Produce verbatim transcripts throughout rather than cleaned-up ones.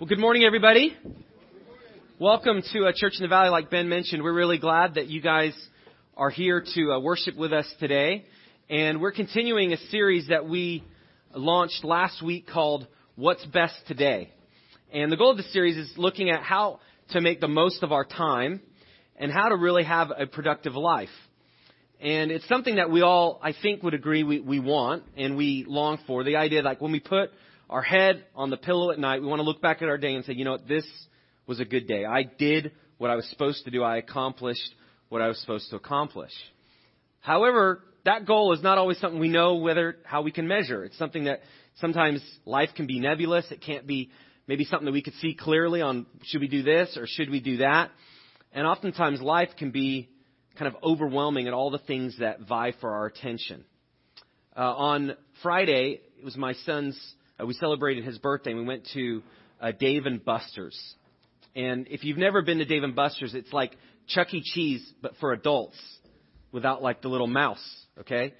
Well, good morning, everybody. Good morning. Welcome to uh, Church in the Valley. Like Ben mentioned, we're really glad that you guys are here to uh, worship with us today. And we're continuing a series that we launched last week called What's Best Today. And the goal of the series is looking at how to make the most of our time and how to really have a productive life. And it's something that we all, I think, would agree we, we want and we long for. The idea, like when we put our head on the pillow at night, we want to look back at our day and say, you know what, this was a good day. I did what I was supposed to do. I accomplished what I was supposed to accomplish. However, that goal is not always something we know whether how we can measure. It's something that sometimes life can be nebulous. It can't be maybe something that we could see clearly on should we do this or should we do that. And oftentimes life can be kind of overwhelming at all the things that vie for our attention. Uh, on Friday, it was my son's Uh, we celebrated his birthday, and we went to uh, Dave and Buster's. And if you've never been to Dave and Buster's, it's like Chuck E. Cheese, but for adults, without like the little mouse, okay?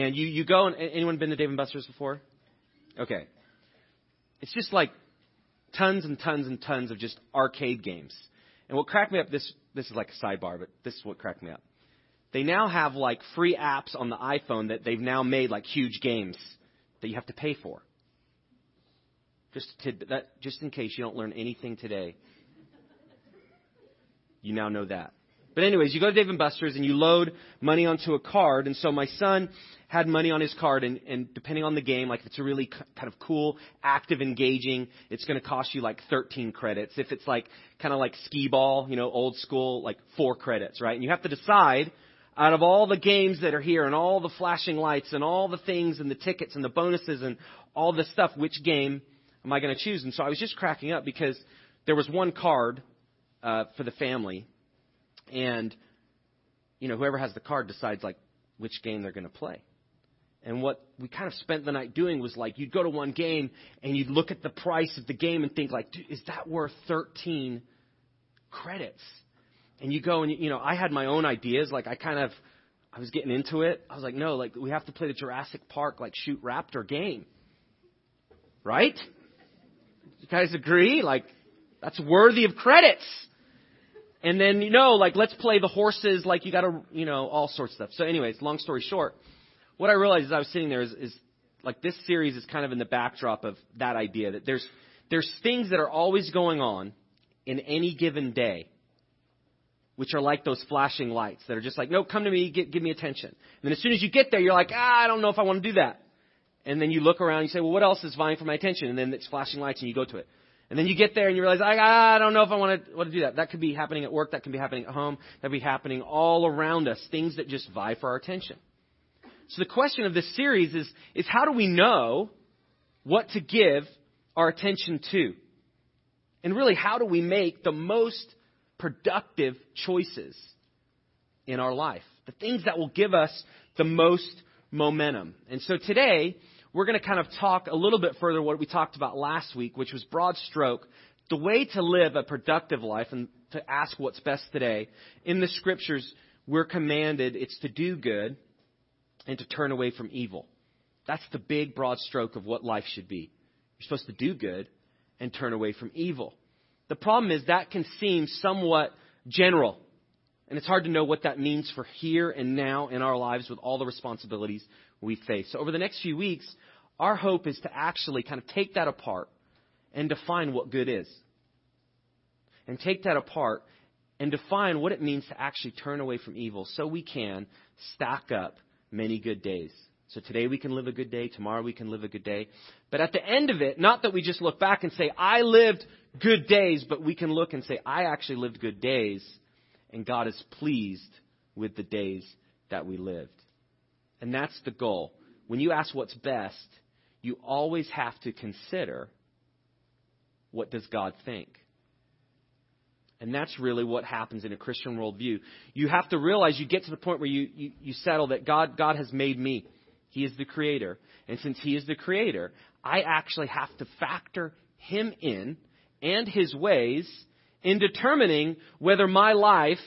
And you, you go, and anyone been to Dave and Buster's before? Okay. It's just like tons and tons and tons of just arcade games. And what cracked me up, this this is like a sidebar, but this is what cracked me up. They now have like free apps on the iPhone that they've now made like huge games that you have to pay for. Just to, that, just in case you don't learn anything today, you now know that. But anyways, you go to Dave and Buster's and you load money onto a card. And so my son had money on his card, and, and depending on the game, like if it's a really c- kind of cool, active, engaging, it's going to cost you like thirteen credits. If it's like kind of like skee ball, you know, old school, like four credits, right? And you have to decide out of all the games that are here and all the flashing lights and all the things and the tickets and the bonuses and all the stuff, which game am I going to choose? And so I was just cracking up because there was one card uh, for the family, and you know whoever has the card decides like which game they're going to play. And what we kind of spent the night doing was like you'd go to one game and you'd look at the price of the game and think like, dude, is that worth thirteen credits? And you go and you know I had my own ideas, like I kind of I was getting into it. I was like, no, like we have to play the Jurassic Park like shoot raptor game, right? You guys agree? Like, that's worthy of credits. And then, you know, like, let's play the horses. Like, you got to, you know, all sorts of stuff. So anyways, long story short, what I realized as I was sitting there is, is like, this series is kind of in the backdrop of that idea that there's there's things that are always going on in any given day, which are like those flashing lights that are just like, no, come to me, get, give me attention. And then as soon as you get there, you're like, ah, I don't know if I want to do that. And then you look around and you say, well, what else is vying for my attention? And then it's flashing lights and you go to it. And then you get there and you realize, I, I don't know if I want to, want to do that. That could be happening at work. That can be happening at home. That could be happening all around us. Things that just vie for our attention. So the question of this series is, is how do we know what to give our attention to? And really, how do we make the most productive choices in our life? The things that will give us the most momentum. And so today, we're going to kind of talk a little bit further what we talked about last week, which was broad stroke, the way to live a productive life and to ask what's best today. In the scriptures, we're commanded it's to do good and to turn away from evil. That's the big broad stroke of what life should be. You're supposed to do good and turn away from evil. The problem is that can seem somewhat general. And it's hard to know what that means for here and now in our lives with all the responsibilities we face. So over the next few weeks, our hope is to actually kind of take that apart and define what good is. And take that apart and define what it means to actually turn away from evil so we can stack up many good days. So today we can live a good day. Tomorrow we can live a good day. But at the end of it, not that we just look back and say, I lived good days, but we can look and say, I actually lived good days. And God is pleased with the days that we lived. And that's the goal. When you ask what's best, you always have to consider, what does God think? And that's really what happens in a Christian worldview. You have to realize you get to the point where you, you, you settle that God, God has made me. He is the creator. And since he is the creator, I actually have to factor him in and his ways in determining whether my life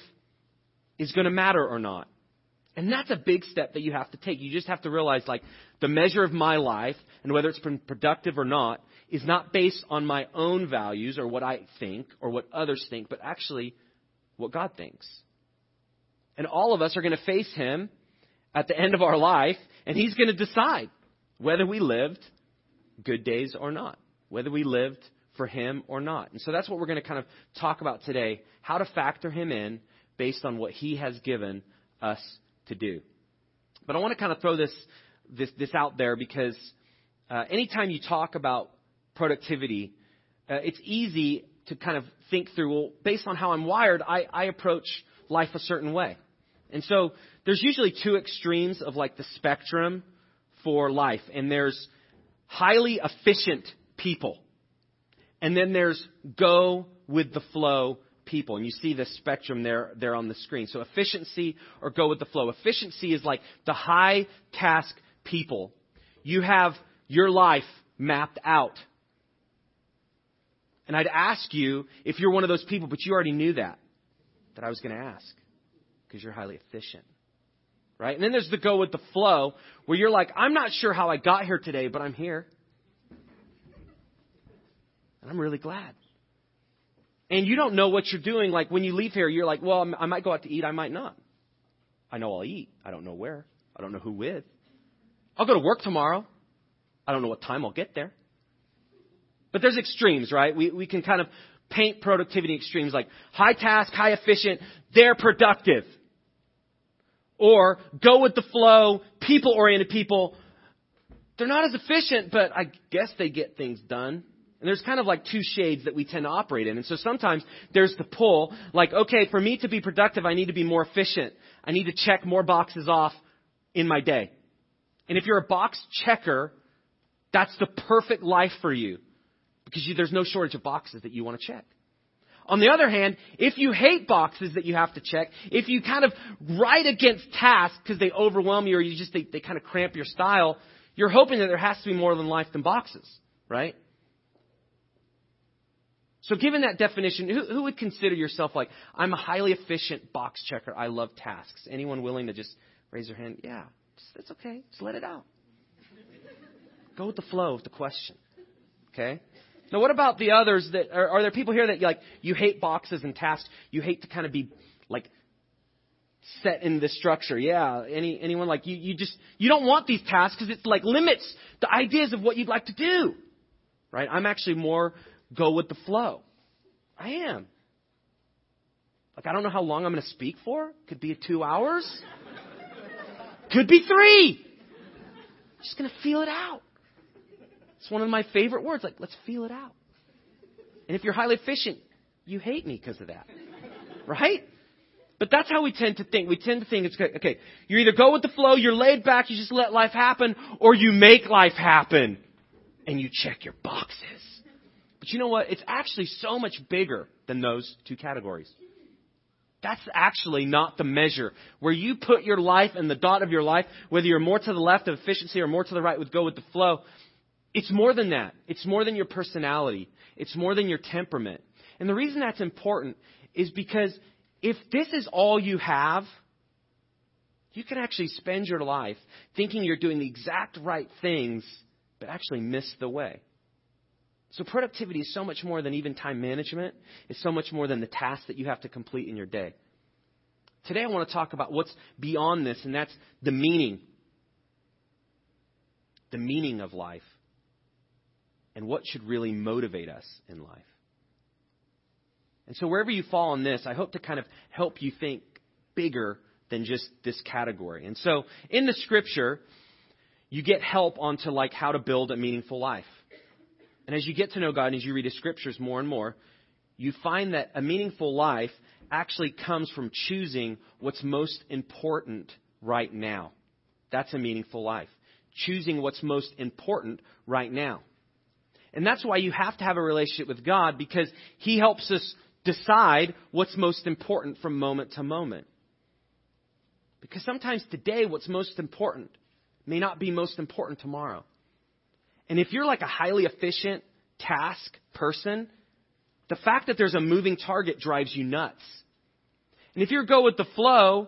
is going to matter or not. And that's a big step that you have to take. You just have to realize, like, the measure of my life and whether it's been productive or not is not based on my own values or what I think or what others think, but actually what God thinks. And all of us are going to face him at the end of our life, and he's going to decide whether we lived good days or not, whether we lived for him or not. And so that's what we're going to kind of talk about today, how to factor him in based on what he has given us to do. But I want to kind of throw this this, this out there because uh, anytime you talk about productivity, uh, it's easy to kind of think through, well, based on how I'm wired, I, I approach life a certain way. And so there's usually two extremes of like the spectrum for life. And there's highly efficient people. And then there's go with the flow people. And you see the spectrum there, there on the screen. So efficiency or go with the flow. Efficiency is like the high task people. You have your life mapped out. And I'd ask you if you're one of those people, but you already knew that, that I was going to ask because you're highly efficient, right? And then there's the go with the flow where you're like, I'm not sure how I got here today, but I'm here. And I'm really glad. And you don't know what you're doing. Like when you leave here, you're like, well, I might go out to eat. I might not. I know I'll eat. I don't know where. I don't know who with. I'll go to work tomorrow. I don't know what time I'll get there. But there's extremes, right? We we can kind of paint productivity extremes like high task, high efficient. They're productive. Or go with the flow, people-oriented people. They're not as efficient, but I guess they get things done. And there's kind of like two shades that we tend to operate in. And so sometimes there's the pull, like, okay, for me to be productive, I need to be more efficient. I need to check more boxes off in my day. And if you're a box checker, that's the perfect life for you because you, there's no shortage of boxes that you want to check. On the other hand, if you hate boxes that you have to check, if you kind of write against tasks because they overwhelm you or you just they, they kind of cramp your style, you're hoping that there has to be more than life than boxes, right? So given that definition, who, who would consider yourself like, I'm a highly efficient box checker. I love tasks. Anyone willing to just raise their hand? Yeah, it's okay. Just let it out. Go with the flow of the question. Okay. Now, what about the others that are, are there people here that like you hate boxes and tasks? You hate to kind of be like set in this structure. Yeah. Any anyone like you, you just you don't want these tasks because it's like limits the ideas of what you'd like to do. Right. I'm actually more go with the flow. I am. Like, I don't know how long I'm going to speak for. Could be two hours. Could be three. I'm just going to feel it out. It's one of my favorite words. Like, let's feel it out. And if you're highly efficient, you hate me because of that. Right? But that's how we tend to think. We tend to think it's good. Okay, you either go with the flow, you're laid back, you just let life happen, or you make life happen and you check your boxes. But you know what? It's actually so much bigger than those two categories. That's actually not the measure. Where you put your life and the dot of your life, whether you're more to the left of efficiency or more to the right with go with the flow, it's more than that. It's more than your personality. It's more than your temperament. And the reason that's important is because if this is all you have, you can actually spend your life thinking you're doing the exact right things, but actually miss the way. So productivity is so much more than even time management. It's so much more than the tasks that you have to complete in your day. Today, I want to talk about what's beyond this, and that's the meaning. The meaning of life. And what should really motivate us in life. And so wherever you fall on this, I hope to kind of help you think bigger than just this category. And so in the scripture, you get help onto like how to build a meaningful life. And as you get to know God and as you read His scriptures more and more, you find that a meaningful life actually comes from choosing what's most important right now. That's a meaningful life. Choosing what's most important right now. And that's why you have to have a relationship with God, because He helps us decide what's most important from moment to moment. Because sometimes today what's most important may not be most important tomorrow. And if you're like a highly efficient task person, the fact that there's a moving target drives you nuts. And if you're go with the flow,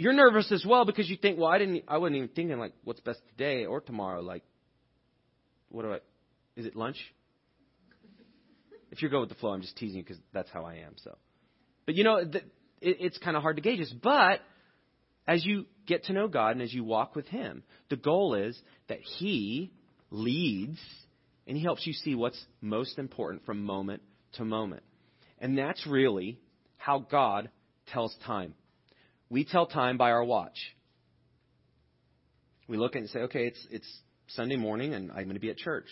you're nervous as well because you think, well, I didn't, I wasn't even thinking like what's best today or tomorrow. Like, what do I, is it lunch? If you're going with the flow, I'm just teasing you because that's how I am. So, but you know, the, it, it's kind of hard to gauge this. But as you get to know God and as you walk with Him, the goal is that He leads and He helps you see what's most important from moment to moment. And that's really how God tells time. We tell time by our watch. We look at it and say, okay, it's it's Sunday morning and I'm going to be at church.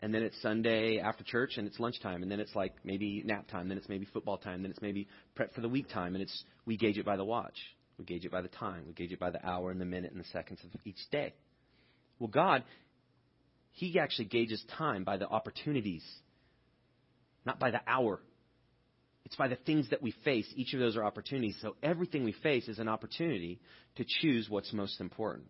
And then it's Sunday after church and it's lunchtime. And then it's like maybe nap time. Then it's maybe football time. Then it's maybe prep for the week time. And it's we gauge it by the watch. We gauge it by the time. We gauge it by the hour and the minute and the seconds of each day. Well, God, He actually gauges time by the opportunities, not by the hour. It's by the things that we face. Each of those are opportunities. So everything we face is an opportunity to choose what's most important.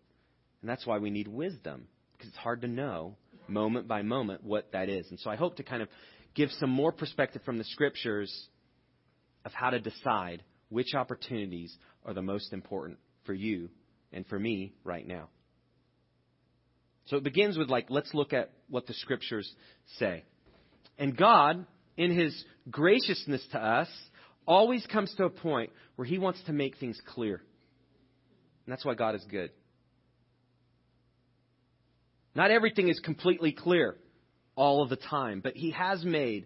And that's why we need wisdom, because it's hard to know moment by moment what that is. And so I hope to kind of give some more perspective from the scriptures of how to decide which opportunities are the most important for you and for me right now. So it begins with like, let's look at what the scriptures say. And God, in His graciousness to us, always comes to a point where He wants to make things clear. And that's why God is good. Not everything is completely clear all of the time, but He has made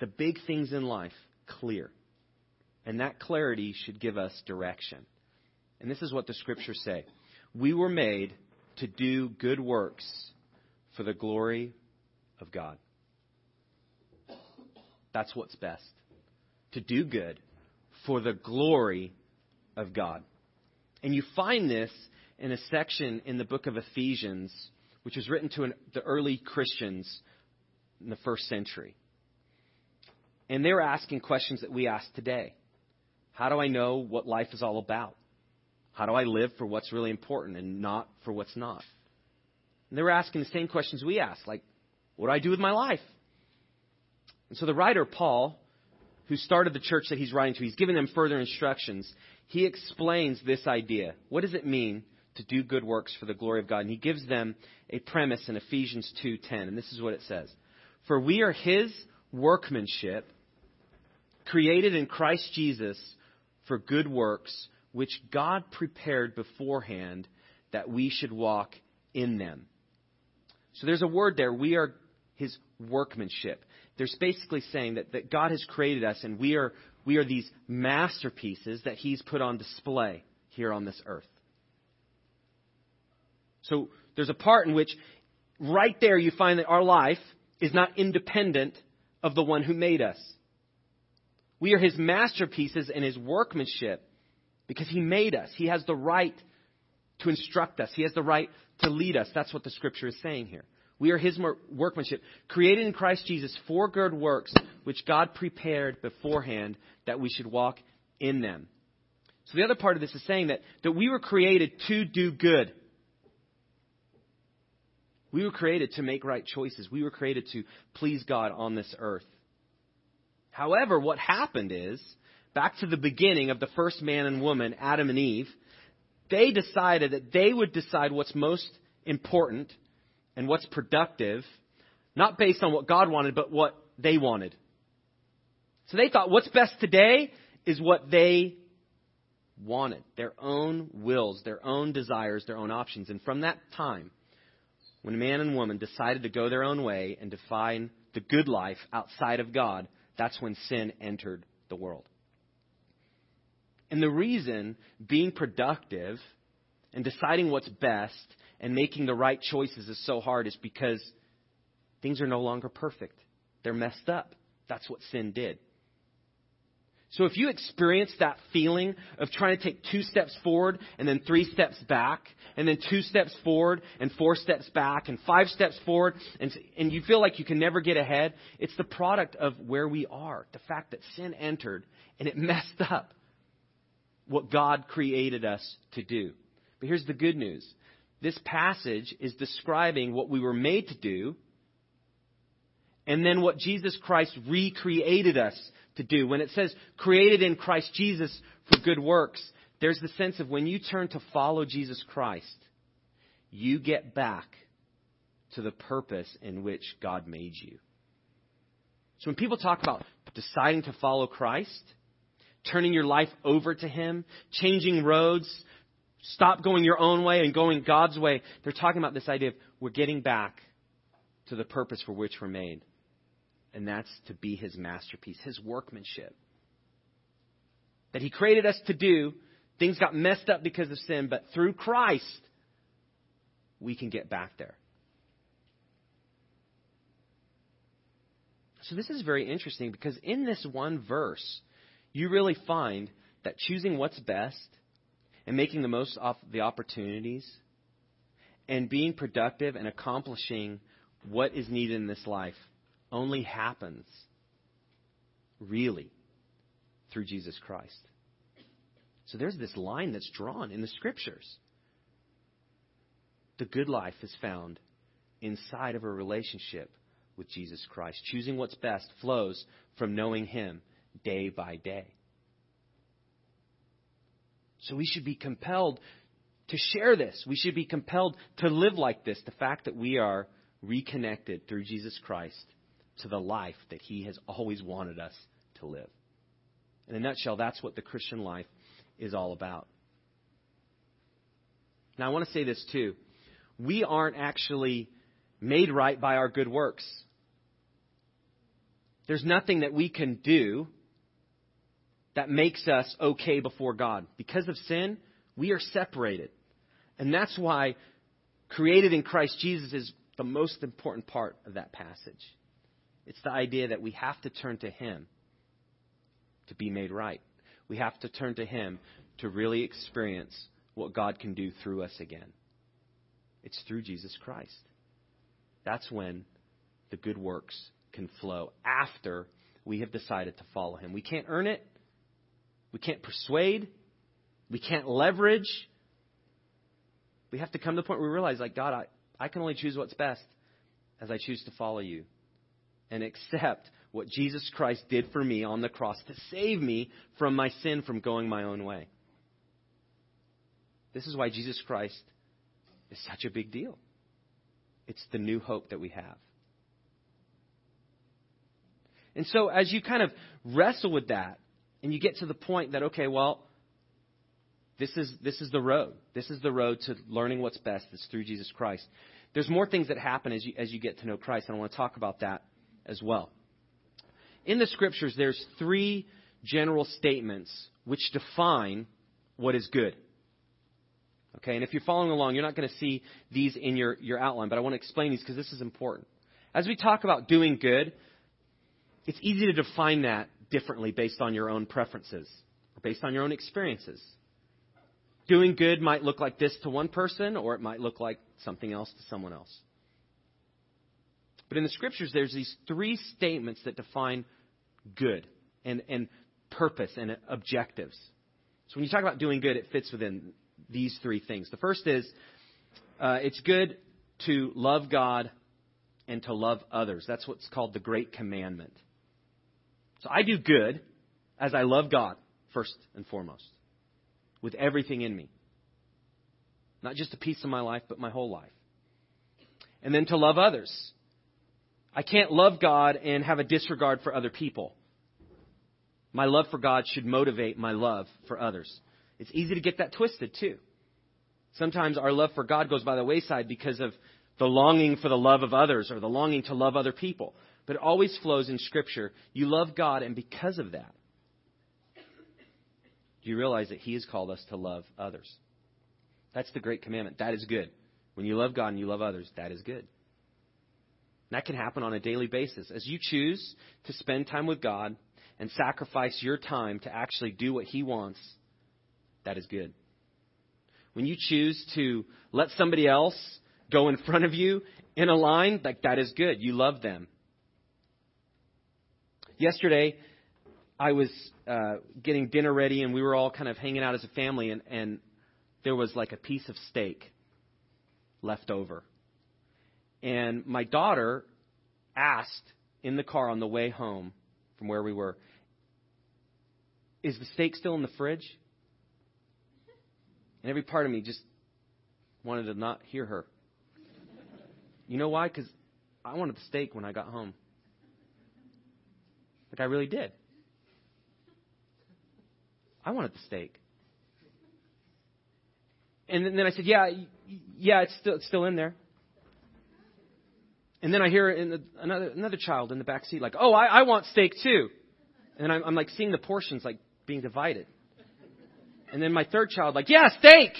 the big things in life clear. And that clarity should give us direction. And this is what the scriptures say. We were made to do good works for the glory of God. That's what's best. To do good for the glory of God. And you find this in a section in the book of Ephesians, which was written to an, the early Christians in the first century. And they were asking questions that we ask today. How do I know what life is all about? How do I live for what's really important and not for what's not? And they were asking the same questions we ask, like, what do I do with my life? And so the writer, Paul, who started the church that he's writing to, he's giving them further instructions. He explains this idea. What does it mean to do good works for the glory of God? And he gives them a premise in Ephesians two ten. And this is what it says. For we are His workmanship, created in Christ Jesus for good works, which God prepared beforehand that we should walk in them. So there's a word there. We are His workmanship. There's basically saying that, that God has created us and we are we are these masterpieces that He's put on display here on this earth. So there's a part in which right there you find that our life is not independent of the one who made us. We are His masterpieces and His workmanship because He made us. He has the right to instruct us. He has the right to lead us. That's what the scripture is saying here. We are His workmanship, created in Christ Jesus for good works, which God prepared beforehand that we should walk in them. So the other part of this is saying that, that we were created to do good. We were created to make right choices. We were created to please God on this earth. However, what happened is, back to the beginning of the first man and woman, Adam and Eve, they decided that they would decide what's most important and what's productive, not based on what God wanted, but what they wanted. So they thought what's best today is what they wanted, their own wills, their own desires, their own options. And from that time, when man and woman decided to go their own way and define the good life outside of God, that's when sin entered the world. And the reason being productive and deciding what's best and making the right choices is so hard is because things are no longer perfect. They're messed up. That's what sin did. So if you experience that feeling of trying to take two steps forward and then three steps back and then two steps forward and four steps back and five steps forward and and you feel like you can never get ahead, it's the product of where we are, the fact that sin entered and it messed up what God created us to do. But here's the good news. This passage is describing what we were made to do and then what Jesus Christ recreated us to do. When it says created in Christ Jesus for good works, There's the sense of when you turn to follow Jesus Christ, you get back to the purpose in which God made you. So when people talk about deciding to follow Christ, turning your life over to Him, changing roads, stop going your own way and going God's way, they're talking about this idea of we're getting back to the purpose for which we're made. And that's to be His masterpiece, His workmanship. That He created us to do. Things got messed up because of sin, but through Christ, we can get back there. So this is very interesting because in this one verse, you really find that choosing what's best and making the most of the opportunities and being productive and accomplishing what is needed in this life only happens really through Jesus Christ. So there's this line that's drawn in the Scriptures. The good life is found inside of a relationship with Jesus Christ. Choosing what's best flows from knowing Him day by day. So we should be compelled to share this. We should be compelled to live like this. The fact that we are reconnected through Jesus Christ to the life that He has always wanted us to live. In a nutshell, that's what the Christian life is all about. Now, I want to say this too. We aren't actually made right by our good works. There's nothing that we can do that makes us okay before God. Because of sin, we are separated. And that's why created in Christ Jesus is the most important part of that passage. It's the idea that we have to turn to Him to be made right. We have to turn to Him to really experience what God can do through us again. It's through Jesus Christ. That's when the good works can flow after we have decided to follow Him. We can't earn it. We can't persuade. We can't leverage. We have to come to the point where we realize, like, God, I, I can only choose what's best as I choose to follow You and accept what Jesus Christ did for me on the cross to save me from my sin, from going my own way. This is why Jesus Christ is such a big deal. It's the new hope that we have. And so as you kind of wrestle with that and you get to the point that, okay, well, this is this is the road. This is the road to learning what's best. It's through Jesus Christ. There's more things that happen as you as you get to know Christ, and I want to talk about that as well. In the Scriptures, there's three general statements which define what is good. Okay, and if you're following along, you're not going to see these in your, your outline, but I want to explain these because this is important. As we talk about doing good, it's easy to define that differently based on your own preferences or based on your own experiences. Doing good might look like this to one person, or it might look like something else to someone else. But in the Scriptures, there's these three statements that define good and, and purpose and objectives. So when you talk about doing good, it fits within these three things. The first is uh, it's good to love God and to love others. That's what's called the Great Commandment. So I do good as I love God first and foremost with everything in me. Not just a piece of my life, but my whole life. And then to love others. I can't love God and have a disregard for other people. My love for God should motivate my love for others. It's easy to get that twisted, too. Sometimes our love for God goes by the wayside because of the longing for the love of others or the longing to love other people. But it always flows in Scripture. You love God, and because of that, you realize that He has called us to love others. That's the Great Commandment. That is good. When you love God and you love others, that is good. And that can happen on a daily basis. As you choose to spend time with God and sacrifice your time to actually do what He wants, that is good. When you choose to let somebody else go in front of you in a line, like that is good. You love them. Yesterday, I was uh, getting dinner ready, and we were all kind of hanging out as a family, and, and there was like a piece of steak left over. And my daughter asked in the car on the way home from where we were, is the steak still in the fridge? And every part of me just wanted to not hear her. You know why? Because I wanted the steak when I got home. Like, I really did. I wanted the steak. And then I said, yeah, yeah, it's still, it's still in there. And then I hear in the, another another child in the back seat like, oh, I, I want steak too. And I'm, I'm like seeing the portions like being divided. And then my third child like, yeah, steak.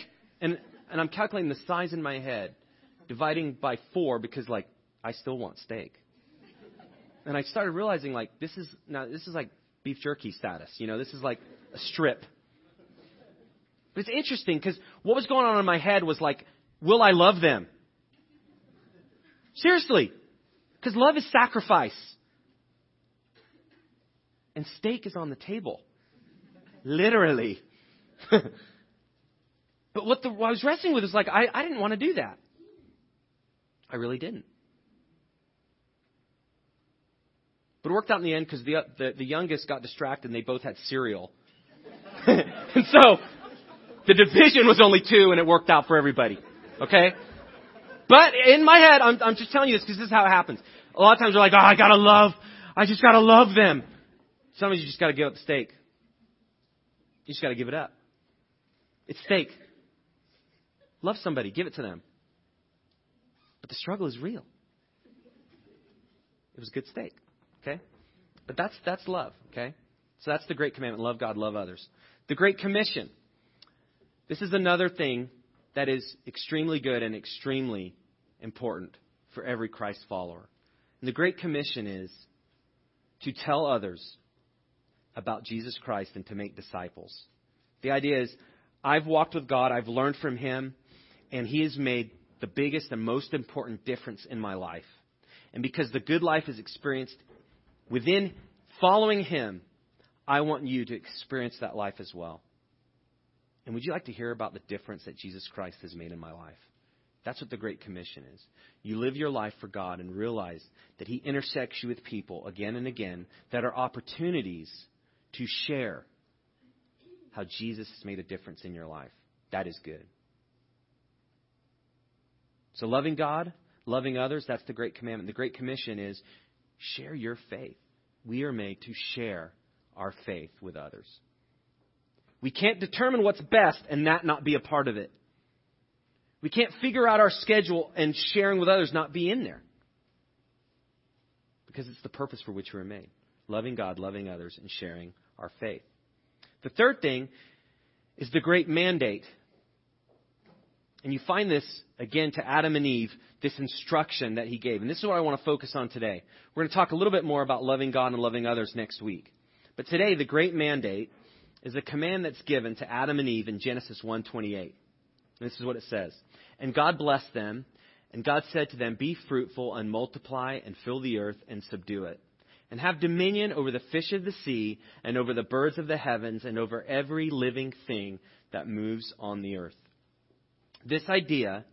And and I'm calculating the size in my head, dividing by four because like I still want steak. And I started realizing like this is now this is like beef jerky status, you know, this is like a strip. But it's interesting because what was going on in my head was like, will I love them? Seriously, because love is sacrifice. And steak is on the table. Literally. But what, the, what I was wrestling with is like, I, I didn't want to do that. I really didn't. But it worked out in the end because the, the, the youngest got distracted and they both had cereal. And so the division was only two and it worked out for everybody. Okay? But in my head, I'm, I'm just telling you this because this is how it happens. A lot of times you're like, oh, I gotta love, I just gotta love them. Sometimes you just gotta give up the steak. You just gotta give it up. It's steak. Love somebody, give it to them. But the struggle is real. It was good steak, okay? But that's that's love, okay? So that's the great commandment: love God, love others. The Great Commission. This is another thing that is extremely good and extremely important for every Christ follower. And the Great Commission is to tell others about Jesus Christ and to make disciples. The idea is, I've walked with God, I've learned from Him, and He has made the biggest and most important difference in my life. And because the good life is experienced within following Him, I want you to experience that life as well. And would you like to hear about the difference that Jesus Christ has made in my life? That's what the Great Commission is. You live your life for God and realize that He intersects you with people again and again that are opportunities to share how Jesus has made a difference in your life. That is good. So loving God, loving others, that's the Great Commandment. The Great Commission is share your faith. We are made to share our faith with others. We can't determine what's best and that not be a part of it. We can't figure out our schedule and sharing with others not be in there. Because it's the purpose for which we were made. Loving God, loving others, and sharing our faith. The third thing is the great mandate. And you find this, again, to Adam and Eve, this instruction that He gave. And this is what I want to focus on today. We're going to talk a little bit more about loving God and loving others next week. But today, the great mandate is a command that's given to Adam and Eve in Genesis one twenty-eight. And this is what it says. And God blessed them, and God said to them, be fruitful and multiply and fill the earth and subdue it, and have dominion over the fish of the sea and over the birds of the heavens and over every living thing that moves on the earth. This idea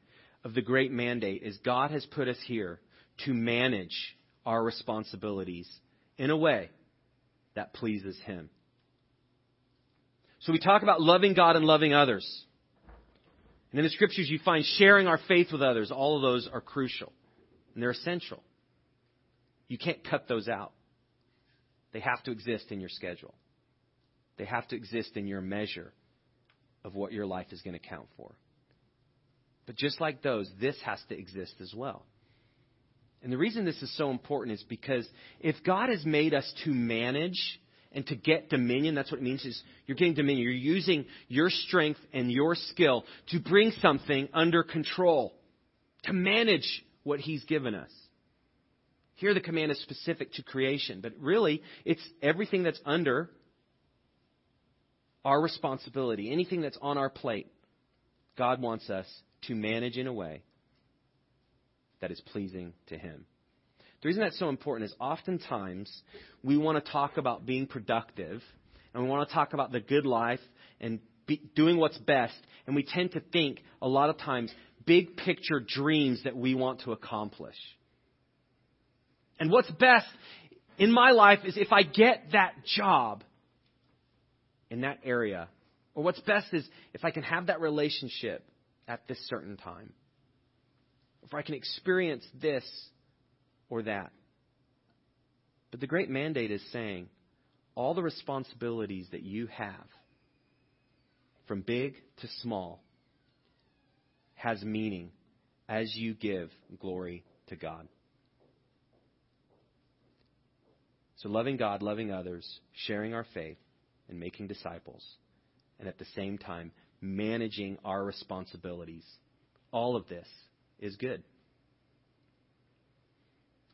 of the great mandate is God has put us here to manage our responsibilities in a way that pleases Him. So we talk about loving God and loving others. And in the Scriptures, you find sharing our faith with others. All of those are crucial. And they're essential. You can't cut those out. They have to exist in your schedule. They have to exist in your measure of what your life is going to count for. But just like those, this has to exist as well. And the reason this is so important is because if God has made us to manage and to get dominion, that's what it means is you're getting dominion. You're using your strength and your skill to bring something under control, to manage what He's given us. Here the command is specific to creation, but really it's everything that's under our responsibility, anything that's on our plate. God wants us to manage in a way that is pleasing to Him. The reason that's so important is oftentimes we want to talk about being productive and we want to talk about the good life and be doing what's best. And we tend to think a lot of times big picture dreams that we want to accomplish. And what's best in my life is if I get that job in that area Or what's best is if I can have that relationship at this certain time. If I can experience this or that. But the great mandate is saying all the responsibilities that you have, from big to small, has meaning as you give glory to God. So loving God, loving others, sharing our faith, and making disciples, and at the same time managing our responsibilities. All of this is good.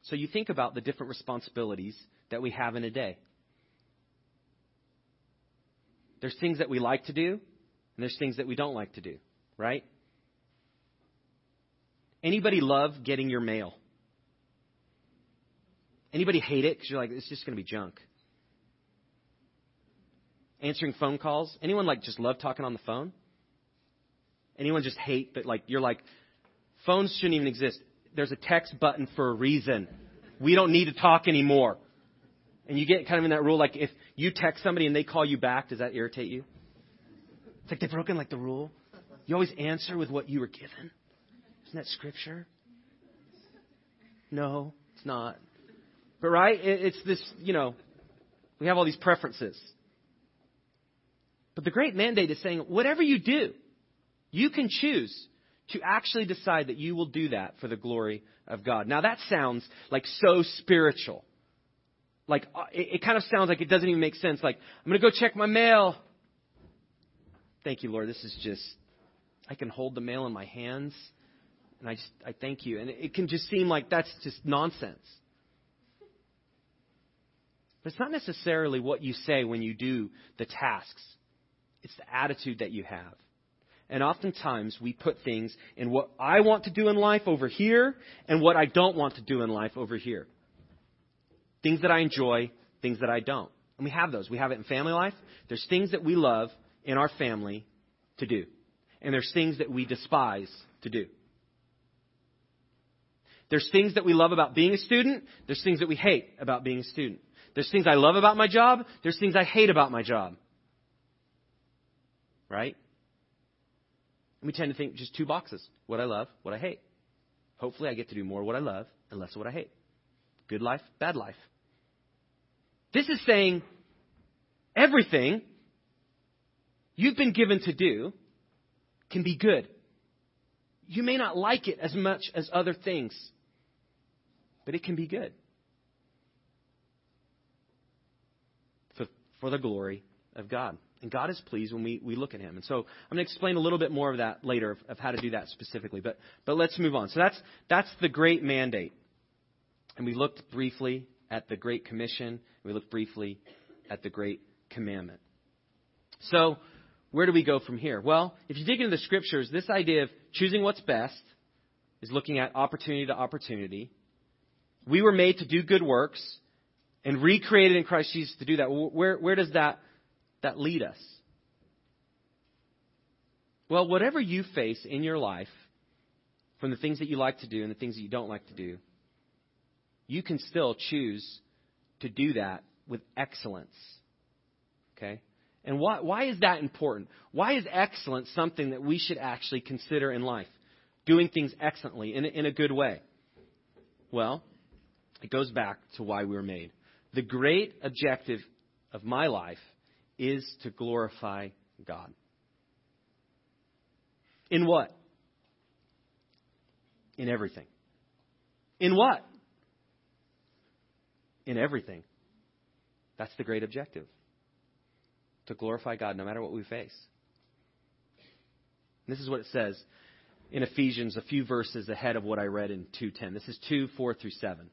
So you think about the different responsibilities that we have in a day. There's things that we like to do, and there's things that we don't like to do, right? Anybody love getting your mail? Anybody hate it because you're like, it's just going to be junk? Answering phone calls. Anyone like just love talking on the phone? Anyone just hate that, like, you're like, phones shouldn't even exist. There's a text button for a reason. We don't need to talk anymore. And you get kind of in that rule, like if you text somebody and they call you back, does that irritate you? It's like they've broken like the rule. You always answer with what you were given. Isn't that scripture? No, it's not. But right, it's this, you know, we have all these preferences. But the great mandate is saying, whatever you do, you can choose to actually decide that you will do that for the glory of God. Now, that sounds like so spiritual. Like, it, it kind of sounds like it doesn't even make sense. Like, I'm going to go check my mail. Thank you, Lord. This is just, I can hold the mail in my hands. And I just, I thank you. And it, it can just seem like that's just nonsense. But it's not necessarily what you say when you do the tasks. It's the attitude that you have. And oftentimes we put things in what I want to do in life over here and what I don't want to do in life over here. Things that I enjoy, things that I don't. And we have those. We have it in family life. There's things that we love in our family to do. And there's things that we despise to do. There's things that we love about being a student. There's things that we hate about being a student. There's things I love about my job. There's things I hate about my job. Right? And we tend to think just two boxes, what I love, what I hate. Hopefully I get to do more what I love and less what I hate. Good life, bad life. This is saying everything you've been given to do can be good. You may not like it as much as other things, but it can be good for, for the glory of God. And God is pleased when we, we look at him. And so I'm going to explain a little bit more of that later, of, of how to do that specifically. But but let's move on. So that's that's the great mandate. And we looked briefly at the Great Commission. And we looked briefly at the Great Commandment. So where do we go from here? Well, if you dig into the scriptures, this idea of choosing what's best is looking at opportunity to opportunity. We were made to do good works and recreated in Christ Jesus to do that. Where where does that that lead us? Well, whatever you face in your life, from the things that you like to do and the things that you don't like to do, you can still choose to do that with excellence. Okay? And why, why is that important? Why is excellence something that we should actually consider in life? Doing things excellently in a, in a good way. Well, it goes back to why we were made. The great objective of my life is to glorify God. In what? In everything. In what? In everything. That's the great objective. To glorify God no matter what we face. And this is what it says in Ephesians, a few verses ahead of what I read in two ten. This is two, four through seven.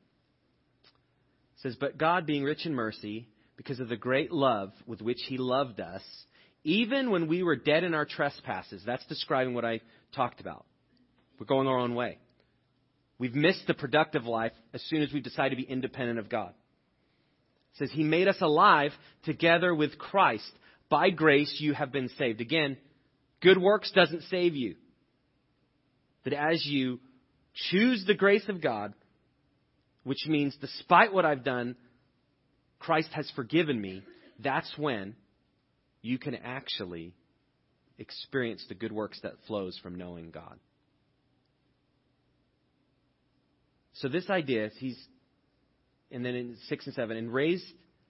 It says, "But God, being rich in mercy, because of the great love with which he loved us, even when we were dead in our trespasses." That's describing what I talked about. We're going our own way. We've missed the productive life as soon as we decide to be independent of God. It says he made us alive together with Christ. By grace you have been saved. Again, good works doesn't save you. But as you choose the grace of God, which means despite what I've done, Christ has forgiven me, that's when you can actually experience the good works that flows from knowing God. So this idea is he's, and then in six and seven, and raised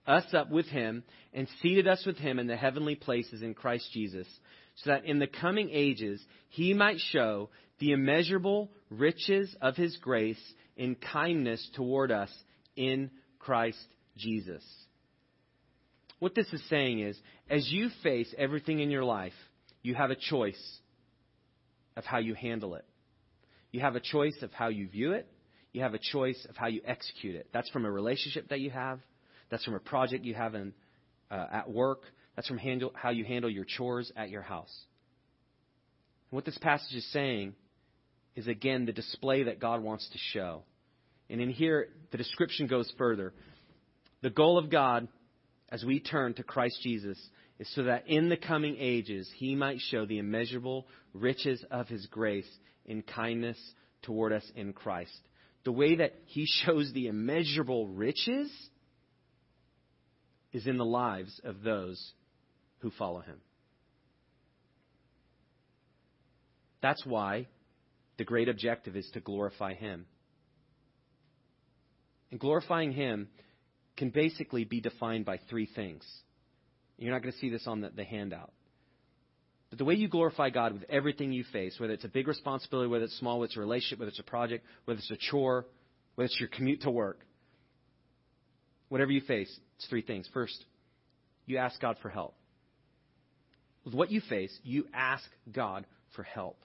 us up with him and seated us with him in the heavenly places in Christ Jesus, so that in the coming ages he might show the immeasurable riches of his grace in kindness toward us in Christ Jesus. What this is saying is, as you face everything in your life, you have a choice of how you handle it. You have a choice of how you view it. You have a choice of how you execute it. That's from a relationship that you have. That's from a project you have in, uh, at work. That's from handle, how you handle your chores at your house. And what this passage is saying is, again, the display that God wants to show. And in here, the description goes further. The goal of God, as we turn to Christ Jesus, is so that in the coming ages, he might show the immeasurable riches of his grace in kindness toward us in Christ. The way that he shows the immeasurable riches is in the lives of those who follow him. That's why the great objective is to glorify him. And glorifying him can basically be defined by three things. You're not going to see this on the, the handout. But the way you glorify God with everything you face, whether it's a big responsibility, whether it's small, whether it's a relationship, whether it's a project, whether it's a chore, whether it's your commute to work, whatever you face, it's three things. First, you ask God for help. With what you face, you ask God for help.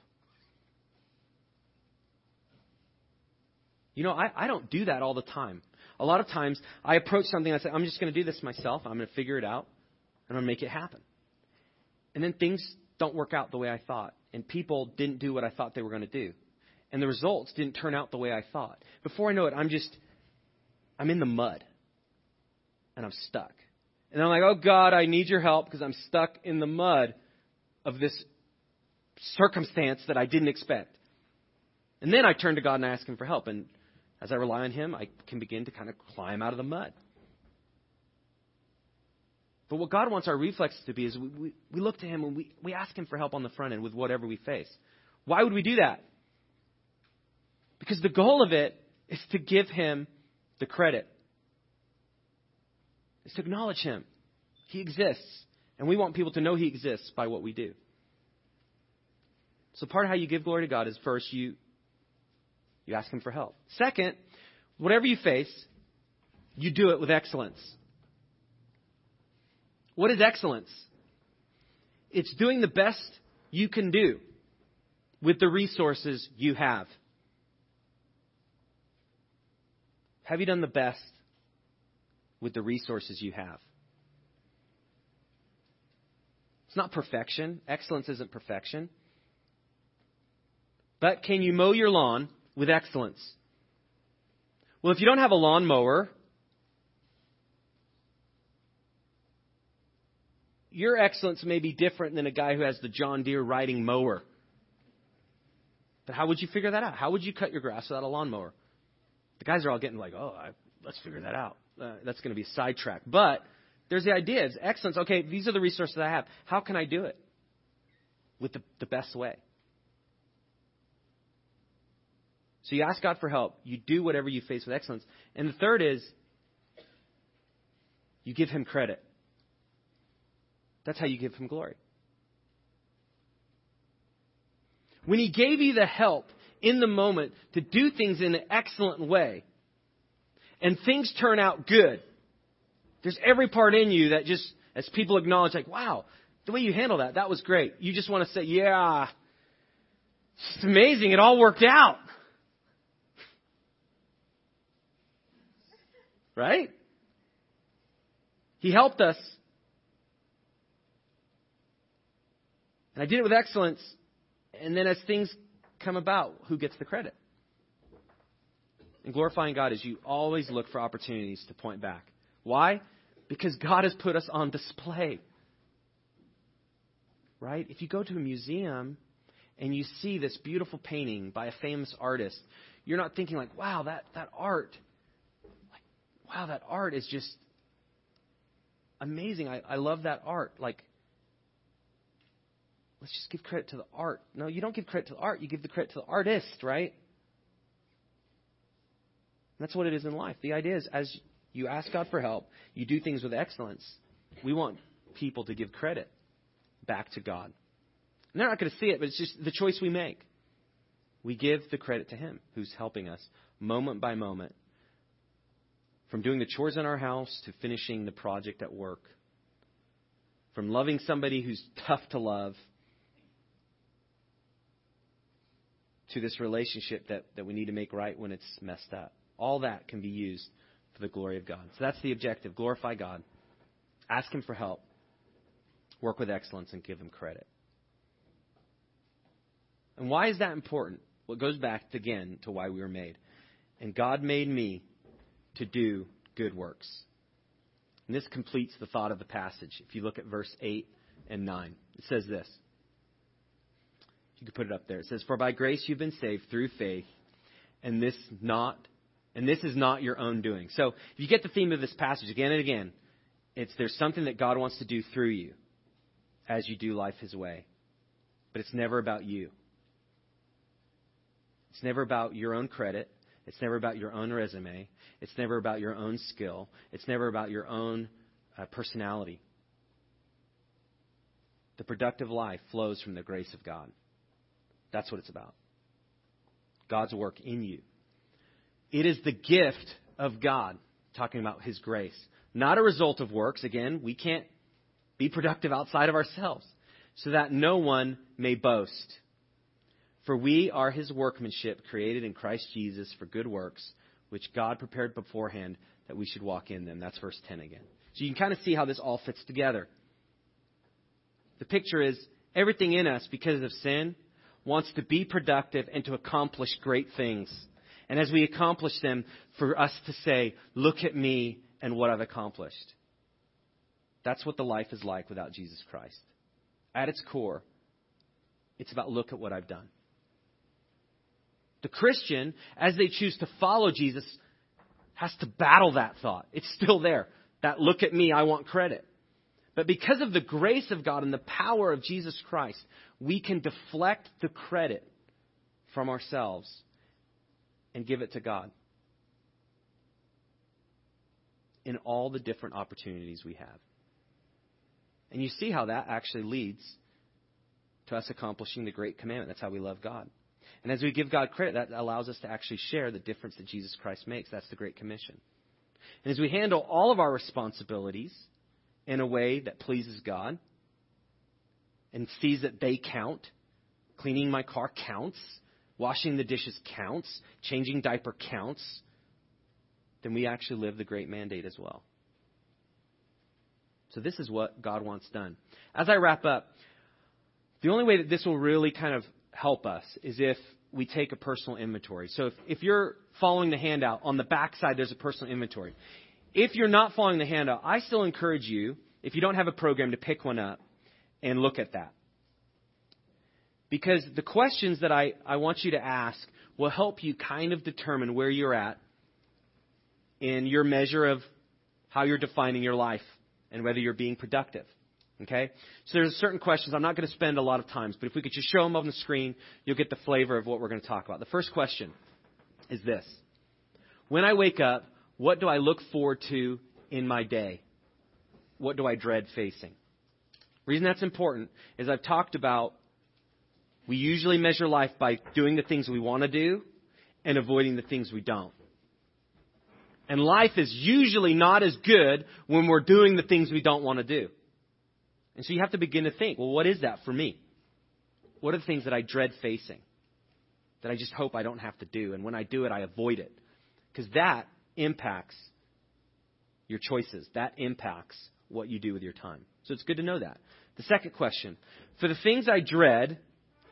You know, I, I don't do that all the time. A lot of times I approach something, I say, I'm just going to do this myself. I'm going to figure it out. I'm going to make it happen. And then things don't work out the way I thought. And people didn't do what I thought they were going to do. And the results didn't turn out the way I thought. Before I know it, I'm just, I'm in the mud. And I'm stuck. And I'm like, oh, God, I need your help because I'm stuck in the mud of this circumstance that I didn't expect. And then I turn to God and I ask him for help. And as I rely on him, I can begin to kind of climb out of the mud. But what God wants our reflexes to be is we, we, we look to him and we, we ask him for help on the front end with whatever we face. Why would we do that? Because the goal of it is to give him the credit. It's to acknowledge him. He exists. And we want people to know he exists by what we do. So part of how you give glory to God is first, you, you ask him for help. Second, whatever you face, you do it with excellence. What is excellence? It's doing the best you can do with the resources you have. Have you done the best with the resources you have? It's not perfection. Excellence isn't perfection. But can you mow your lawn with excellence? Well, if you don't have a lawnmower, your excellence may be different than a guy who has the John Deere riding mower. But how would you figure that out? How would you cut your grass without a lawnmower? The guys are all getting like, oh, I, let's figure that out. Uh, that's going to be a sidetrack. But there's the idea. It's excellence. Okay, these are the resources I have. How can I do it? With the, the best way. So you ask God for help. You do whatever you face with excellence. And the third is you give him credit. That's how you give him glory. When he gave you the help in the moment to do things in an excellent way, and things turn out good, there's every part in you that just, as people acknowledge, like, wow, the way you handle that, that was great. You just want to say, yeah, it's amazing. It all worked out. Right? He helped us. And I did it with excellence. And then as things come about, who gets the credit? And glorifying God is you always look for opportunities to point back. Why? Because God has put us on display. Right? If you go to a museum and you see this beautiful painting by a famous artist, you're not thinking like, wow, that, that art, like, wow, that art is just amazing. I, I love that art. Like, let's just give credit to the art. No, you don't give credit to the art. You give the credit to the artist, right? And that's what it is in life. The idea is as you ask God for help, you do things with excellence. We want people to give credit back to God. And they're not going to see it, but it's just the choice we make. We give the credit to Him who's helping us moment by moment. From doing the chores in our house to finishing the project at work. From loving somebody who's tough to love to this relationship that, that we need to make right when it's messed up. All that can be used for the glory of God. So that's the objective. Glorify God. Ask Him for help. Work with excellence and give Him credit. And why is that important? Well, it goes back, again, to why we were made. And God made me to do good works. And this completes the thought of the passage. If you look at verse eight and nine, it says this. You can put it up there. It says, "For by grace you've been saved through faith, and this not, and this is not your own doing." So if you get the theme of this passage again and again, it's there's something that God wants to do through you as you do life His way. But it's never about you. It's never about your own credit. It's never about your own resume. It's never about your own skill. It's never about your own uh, personality. The productive life flows from the grace of God. That's what it's about. God's work in you. It is the gift of God, talking about His grace, not a result of works. Again, we can't be productive outside of ourselves, so that no one may boast. For we are His workmanship, created in Christ Jesus for good works, which God prepared beforehand that we should walk in them. That's verse ten again. So you can kind of see how this all fits together. The picture is everything in us, because of sin, wants to be productive and to accomplish great things. And as we accomplish them, for us to say, "Look at me and what I've accomplished." That's what the life is like without Jesus Christ. At its core, it's about look at what I've done. The Christian, as they choose to follow Jesus, has to battle that thought. It's still there. That look at me, I want credit. But because of the grace of God and the power of Jesus Christ, we can deflect the credit from ourselves and give it to God in all the different opportunities we have. And you see how that actually leads to us accomplishing the great commandment. That's how we love God. And as we give God credit, that allows us to actually share the difference that Jesus Christ makes. That's the Great Commission. And as we handle all of our responsibilities in a way that pleases God and sees that they count, cleaning my car counts, washing the dishes counts, changing diaper counts, then we actually live the great mandate as well. So this is what God wants done. As I wrap up, the only way that this will really kind of help us is if we take a personal inventory. So if, if you're following the handout, on the back side, there's a personal inventory. If you're not following the handout, I still encourage you, if you don't have a program, to pick one up and look at that. Because the questions that I, I want you to ask will help you kind of determine where you're at in your measure of how you're defining your life and whether you're being productive. Okay, so there's certain questions. I'm not going to spend a lot of time, but if we could just show them on the screen, you'll get the flavor of what we're going to talk about. The first question is this. When I wake up, what do I look forward to in my day? What do I dread facing? The reason that's important is I've talked about we usually measure life by doing the things we want to do and avoiding the things we don't. And life is usually not as good when we're doing the things we don't want to do. And so you have to begin to think, well, what is that for me? What are the things that I dread facing, that I just hope I don't have to do? And when I do it, I avoid it, because that impacts your choices. That impacts what you do with your time. So it's good to know that. The second question, for the things I dread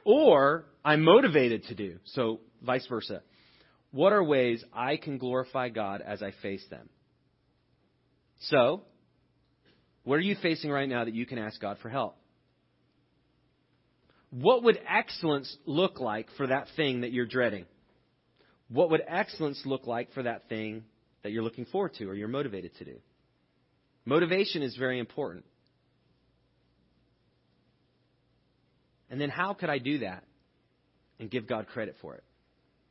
or I'm motivated to do, so vice versa, what are ways I can glorify God as I face them? So, what are you facing right now that you can ask God for help? What would excellence look like for that thing that you're dreading? What would excellence look like for that thing that you're looking forward to or you're motivated to do? Motivation is very important. And then how could I do that and give God credit for it?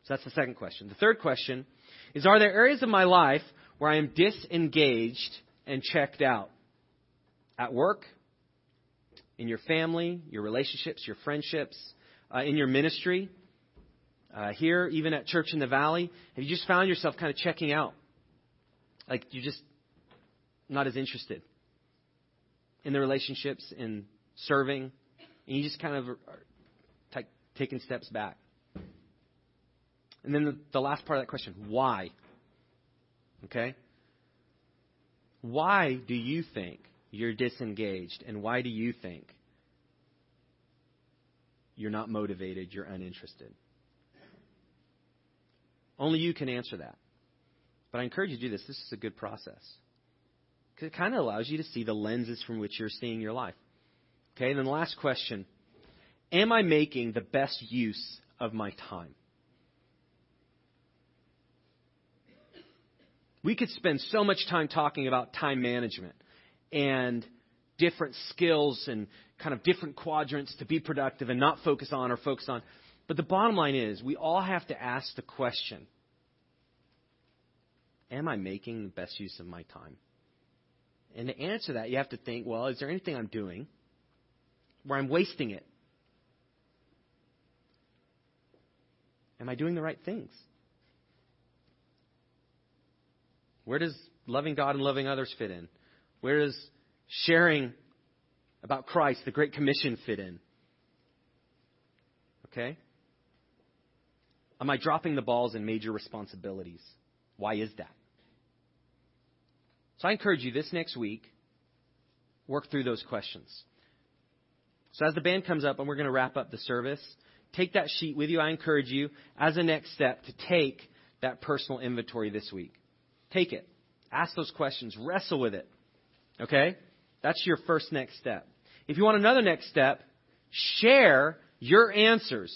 So that's the second question. The third question is, are there areas of my life where I am disengaged and checked out? At work, in your family, your relationships, your friendships, uh, in your ministry, uh, here, even at Church in the Valley, have you just found yourself kind of checking out? Like you're just not as interested in the relationships, in serving, and you just kind of are t- taking steps back. And then the, the last part of that question, why? Okay? Why do you think you're disengaged? And why do you think you're not motivated, you're uninterested? Only you can answer that. But I encourage you to do this. This is a good process. Because it kind of allows you to see the lenses from which you're seeing your life. Okay, and then the last question. Am I making the best use of my time? We could spend so much time talking about time management and different skills and kind of different quadrants to be productive and not focus on or focus on. But the bottom line is we all have to ask the question, am I making the best use of my time? And to answer that, you have to think, well, is there anything I'm doing where I'm wasting it? Am I doing the right things? Where does loving God and loving others fit in? Where does sharing about Christ, the Great Commission, fit in? Okay? Am I dropping the balls in major responsibilities? Why is that? So I encourage you this next week, work through those questions. So as the band comes up and we're going to wrap up the service, take that sheet with you. I encourage you as a next step to take that personal inventory this week. Take it. Ask those questions. Wrestle with it. Okay? That's your first next step. If you want another next step, share your answers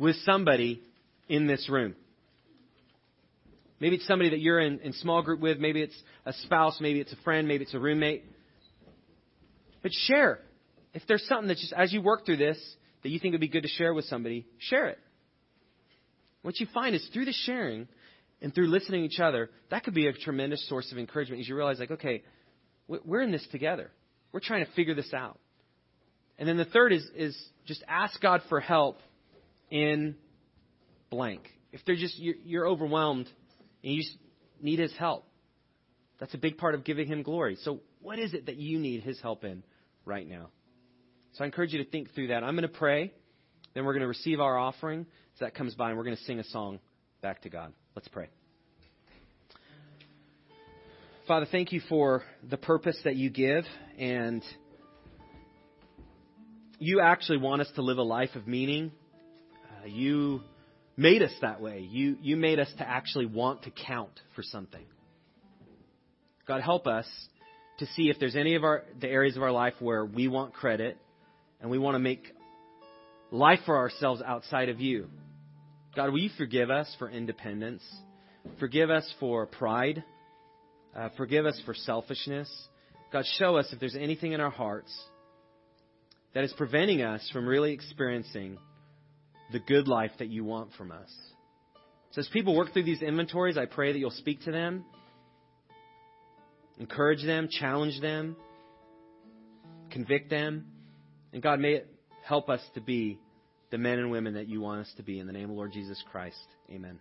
with somebody in this room. Maybe it's somebody that you're in, in small group with. Maybe it's a spouse. Maybe it's a friend. Maybe it's a roommate. But share. If there's something that just, as you work through this, that you think would be good to share with somebody, share it. What you find is through the sharing, and through listening to each other, that could be a tremendous source of encouragement as you realize, like, okay, we're in this together. We're trying to figure this out. And then the third is is just ask God for help in blank. If they're just you're overwhelmed and you just need his help, that's a big part of giving him glory. So what is it that you need his help in right now? So I encourage you to think through that. I'm going to pray. Then we're going to receive our offering. So that comes by and we're going to sing a song back to God. Let's pray. Father, thank you for the purpose that you give, and you actually want us to live a life of meaning. Uh, you made us that way. You, you made us to actually want to count for something. God, help us to see if there's any of our the areas of our life where we want credit and we want to make life for ourselves outside of you. God, will you forgive us for independence? Forgive us for pride. Uh, forgive us for selfishness. God, show us if there's anything in our hearts that is preventing us from really experiencing the good life that you want from us. So as people work through these inventories, I pray that you'll speak to them, encourage them, challenge them, convict them. And God, may it help us to be the men and women that you want us to be. In the name of Lord Jesus Christ, amen.